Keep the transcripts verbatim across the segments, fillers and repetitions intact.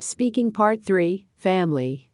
Speaking Part three, Family.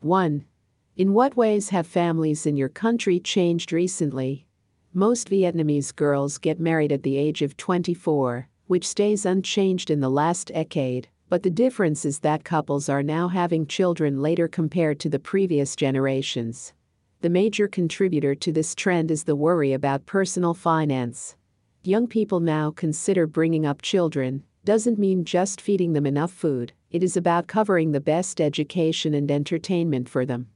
one. In what ways have families in your country changed recently? Most Vietnamese girls get married at the age of twenty-four, which stays unchanged in the last decade, but the difference is that couples are now having children later compared to the previous generations. The major contributor to this trend is the worry about personal finance. Young people now consider bringing up children doesn't mean just feeding them enough food, it is about covering the best education and entertainment for them.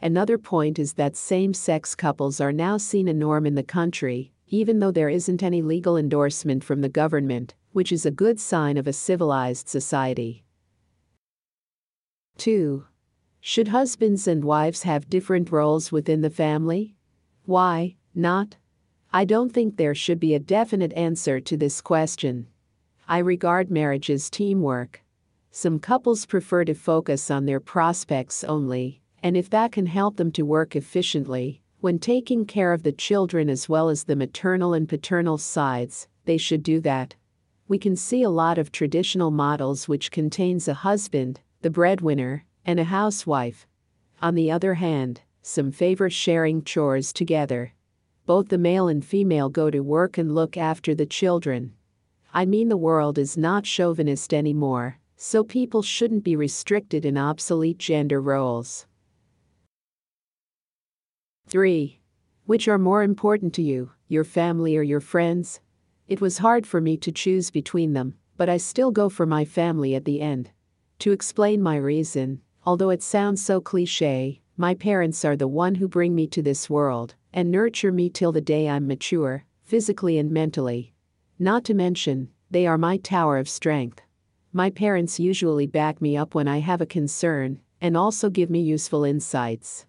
Another point is that same-sex couples are now seen a norm in the country, even though there isn't any legal endorsement from the government, which is a good sign of a civilized society. two. Should husbands and wives have different roles within the family? Why not? I don't think there should be a definite answer to this question. I regard marriage as teamwork. Some couples prefer to focus on their prospects only, and if that can help them to work efficiently, when taking care of the children as well as the maternal and paternal sides, they should do that. We can see a lot of traditional models which contains a husband, the breadwinner, and a housewife. On the other hand, some favor sharing chores together. Both the male and female go to work and look after the children. I mean, the world is not chauvinist anymore, so people shouldn't be restricted in obsolete gender roles. three. Which are more important to you, your family or your friends? It was hard for me to choose between them, but I still go for my family at the end. To explain my reason, although it sounds so cliché, my parents are the one who bring me to this world and nurture me till the day I'm mature, physically and mentally. Not to mention, they are my tower of strength. My parents usually back me up when I have a concern and also give me useful insights.